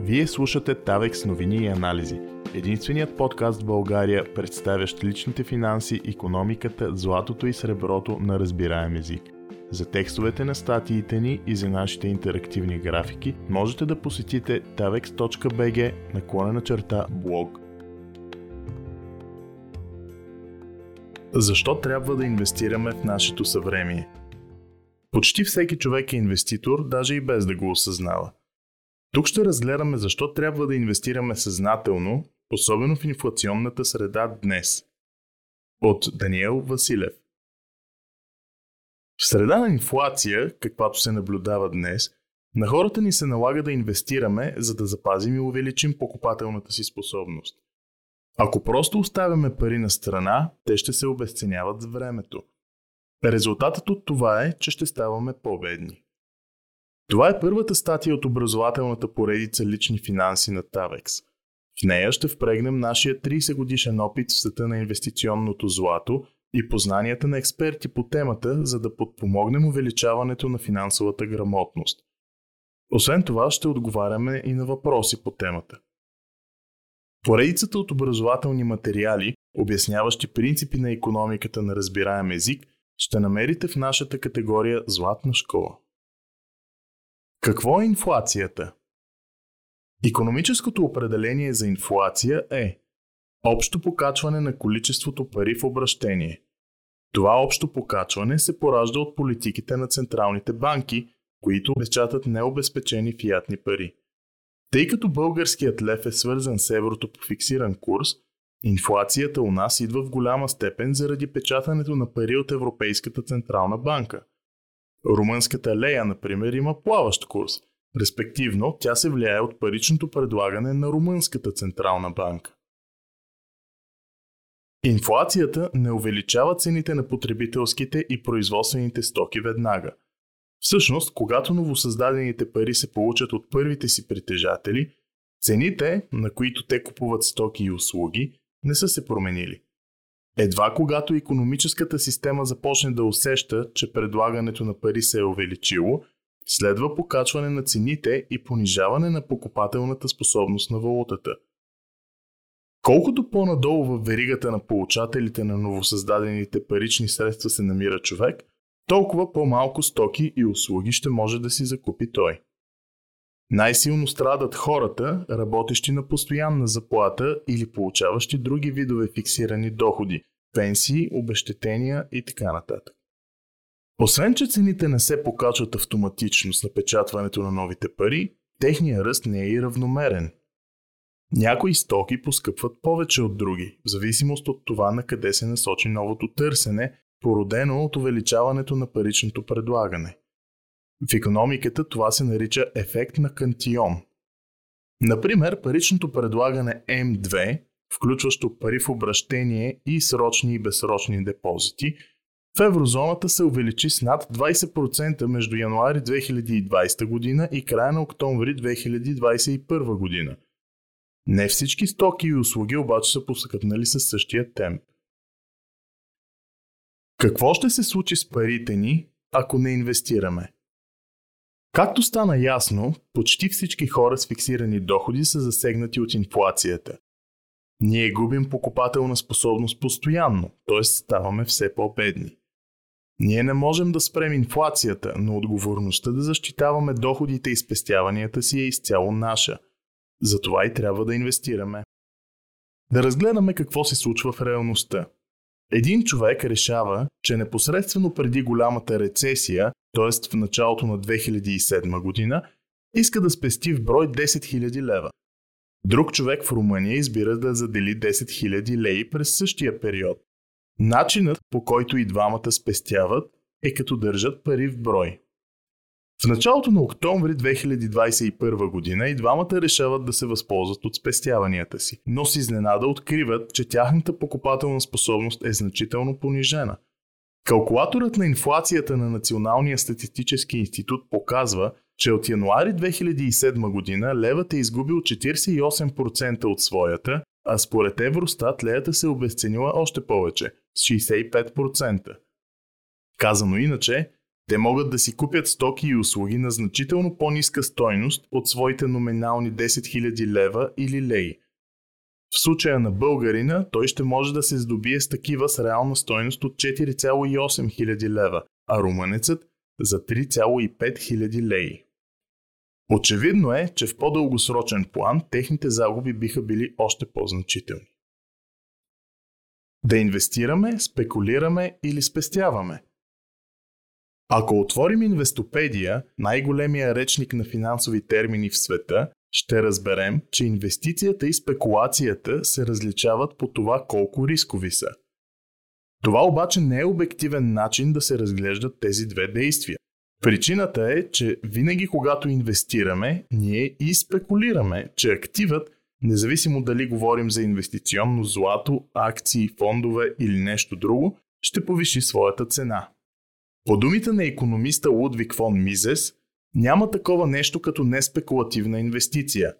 Вие слушате Tavex новини и анализи. Единственият подкаст в България, представящ личните финанси, икономиката, златото и среброто на разбираем език. За текстовете на статиите ни и за нашите интерактивни графики можете да посетите tavex.bg/blog. Защо трябва да инвестираме в нашето съвремие? Почти всеки човек е инвеститор, даже и без да го осъзнава. Тук ще разгледаме защо трябва да инвестираме съзнателно, особено в инфлационната среда днес. От Даниел Василев. В среда на инфлация, каквато се наблюдава днес, на хората ни се налага да инвестираме, за да запазим и увеличим покупателната си способност. Ако просто оставяме пари на страна, те ще се обезценяват с времето. Резултатът от това е, че ще ставаме по-бедни. Това е първата статия от образователната поредица лични финанси на Tavex. В нея ще впрегнем нашия 30-годишен опит в света на инвестиционното злато и познанията на експерти по темата, за да подпомогнем увеличаването на финансовата грамотност. Освен това ще отговаряме и на въпроси по темата. Поредицата от образователни материали, обясняващи принципи на икономиката на разбираем език, ще намерите в нашата категория Златна школа. Какво е инфлацията? Икономическото определение за инфлация е общо покачване на количеството пари в обращение. Това общо покачване се поражда от политиките на централните банки, които печатат необезпечени фиатни пари. Тъй като българският лев е свързан с еврото по фиксиран курс, инфлацията у нас идва в голяма степен заради печатането на пари от Европейската Централна банка. Румънската Лея, например, има плаващ курс, респективно тя се влияе от паричното предлагане на Румънската Централна банка. Инфлацията не увеличава цените на потребителските и производствените стоки веднага. Всъщност, когато новосъздадените пари се получат от първите си притежатели, цените, на които те купуват стоки и услуги, не са се променили. Едва когато икономическата система започне да усеща, че предлагането на пари се е увеличило, следва покачване на цените и понижаване на покупателната способност на валутата. Колкото по-надолу във веригата на получателите на новосъздадените парични средства се намира човек, толкова по-малко стоки и услуги ще може да си закупи той. Най-силно страдат хората, работещи на постоянна заплата или получаващи други видове фиксирани доходи, пенсии, обезщетения и така нататък. Освен че цените не се покачват автоматично с напечатването на новите пари, техният ръст не е и равномерен. Някои стоки поскъпват повече от други, в зависимост от това на къде се насочи новото търсене, породено от увеличаването на паричното предлагане. В икономиката това се нарича ефект на Кантион. Например, паричното предлагане М2, включващо пари в обращение и срочни и безсрочни депозити, в еврозоната се увеличи с над 20% между януари 2020 година и края на октомври 2021 година. Не всички стоки и услуги обаче са поскъпнали със същия темп. Какво ще се случи с парите ни, ако не инвестираме? Както стана ясно, почти всички хора с фиксирани доходи са засегнати от инфлацията. Ние губим покупателна способност постоянно, т.е. ставаме все по-бедни. Ние не можем да спрем инфлацията, но отговорността да защитаваме доходите и спестяванията си е изцяло наша. Затова и трябва да инвестираме. Да разгледаме какво се случва в реалността. Един човек решава, че непосредствено преди голямата рецесия, т.е. в началото на 2007 година, иска да спести в брой 10 000 лева. Друг човек в Румъния избира да задели 10 000 леи през същия период. Начинът, по който и двамата спестяват, е като държат пари в брой. В началото на октомври 2021 година и двамата решават да се възползват от спестяванията си, но с изненада откриват, че тяхната покупателна способност е значително понижена. Калкулаторът на инфлацията на Националния статистически институт показва, че от януари 2007 година левът е изгубил 48% от своята, а според Евростат леята се обезценила още повече – с 65%. Казано иначе, Те могат да си купят стоки и услуги на значително по-ниска стойност от своите номинални 10 000 лева или леи. В случая на българина, той ще може да се здобие с такива с реална стойност от 4,8 хиляди лева, а румънецът за 3,5 хиляди леи. Очевидно е, че в по-дългосрочен план техните загуби биха били още по-значителни. Да инвестираме, спекулираме или спестяваме? Ако отворим Инвестопедия, най-големия речник на финансови термини в света, ще разберем, че инвестицията и спекулацията се различават по това колко рискови са. Това обаче не е обективен начин да се разглеждат тези две действия. Причината е, че винаги когато инвестираме, ние и спекулираме, че активът, независимо дали говорим за инвестиционно злато, акции, фондове или нещо друго, ще повиши своята цена. По думите на икономиста Людвиг фон Мизес, няма такова нещо като неспекулативна инвестиция.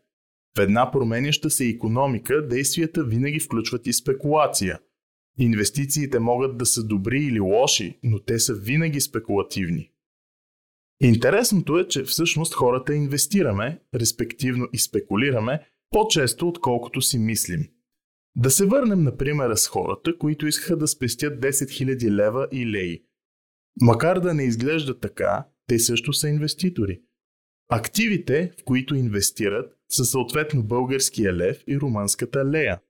В една променяща се икономика действията винаги включват и спекулация. Инвестициите могат да са добри или лоши, но те са винаги спекулативни. Интересното е, че всъщност хората инвестираме, респективно и спекулираме, по-често отколкото си мислим. Да се върнем на примера с хората, които искаха да спестят 10 000 лева и леи. Макар да не изглежда така, те също са инвеститори. Активите, в които инвестират, са съответно българския лев и румънската лея.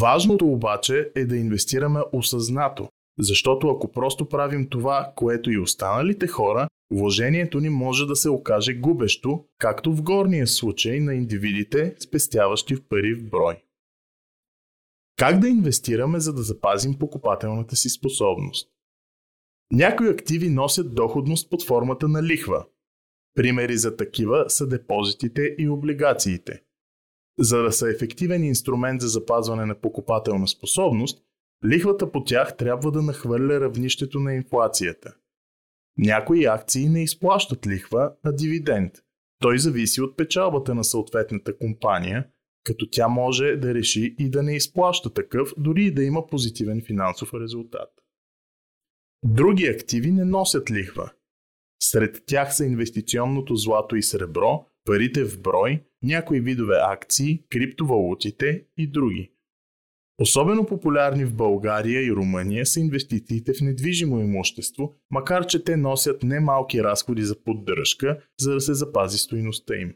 Важното обаче е да инвестираме осъзнато, защото ако просто правим това, което и останалите хора, вложението ни може да се окаже губещо, както в горния случай на индивидите, спестяващи в пари в брой. Как да инвестираме, за да запазим покупателната си способност? Някои активи носят доходност под формата на лихва. Примери за такива са депозитите и облигациите. За да са ефективен инструмент за запазване на покупателна способност, лихвата по тях трябва да нахвърля равнището на инфлацията. Някои акции не изплащат лихва, а дивиденд. Той зависи от печалбата на съответната компания, като тя може да реши и да не изплаща такъв, дори и да има позитивен финансов резултат. Други активи не носят лихва. Сред тях са инвестиционното злато и сребро, парите в брой, някои видове акции, криптовалутите и други. Особено популярни в България и Румъния са инвестициите в недвижимо имущество, макар че те носят немалки разходи за поддръжка, за да се запази стойността им.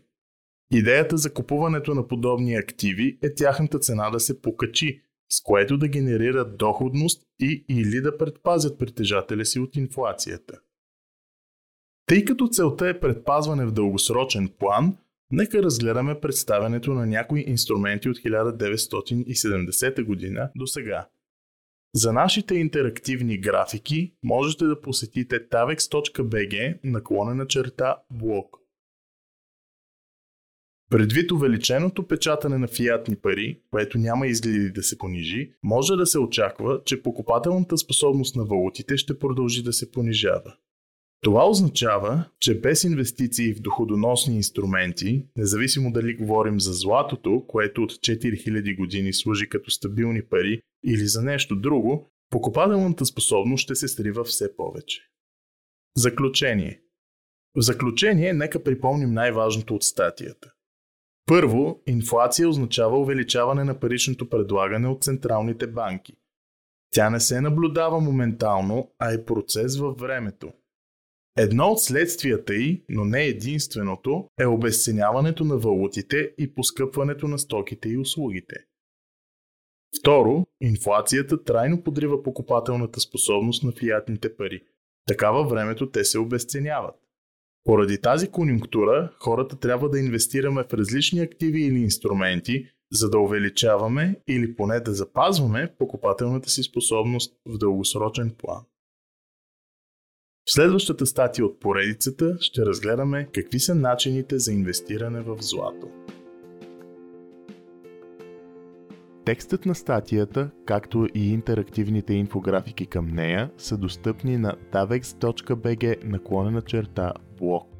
Идеята за купуването на подобни активи е тяхната цена да се покачи, с което да генерират доходност и или да предпазят притежателя си от инфлацията. Тъй като целта е предпазване в дългосрочен план, нека разгледаме представянето на някои инструменти от 1970 година до сега. За нашите интерактивни графики можете да посетите tavex.bg/blog. Предвид увеличеното печатане на фиатни пари, което няма изгледи да се понижи, може да се очаква, че покупателната способност на валутите ще продължи да се понижава. Това означава, че без инвестиции в доходоносни инструменти, независимо дали говорим за златото, което от 4000 години служи като стабилни пари или за нещо друго, покупателната способност ще се срива все повече. Заключение. В заключение, нека припомним най-важното от статията. Първо, инфлация означава увеличаване на паричното предлагане от централните банки. Тя не се наблюдава моментално, а е процес във времето. Едно от следствията й, но не единственото, е обезценяването на валутите и поскъпването на стоките и услугите. Второ, инфлацията трайно подрива покупателната способност на фиатните пари. Така във времето те се обезценяват. Поради тази конюнктура, хората трябва да инвестираме в различни активи или инструменти, за да увеличаваме или поне да запазваме покупателната си способност в дългосрочен план. В следващата статия от поредицата ще разгледаме какви са начините за инвестиране в злато. Текстът на статията, както и интерактивните инфографики към нея, са достъпни на tavex.bg/blog.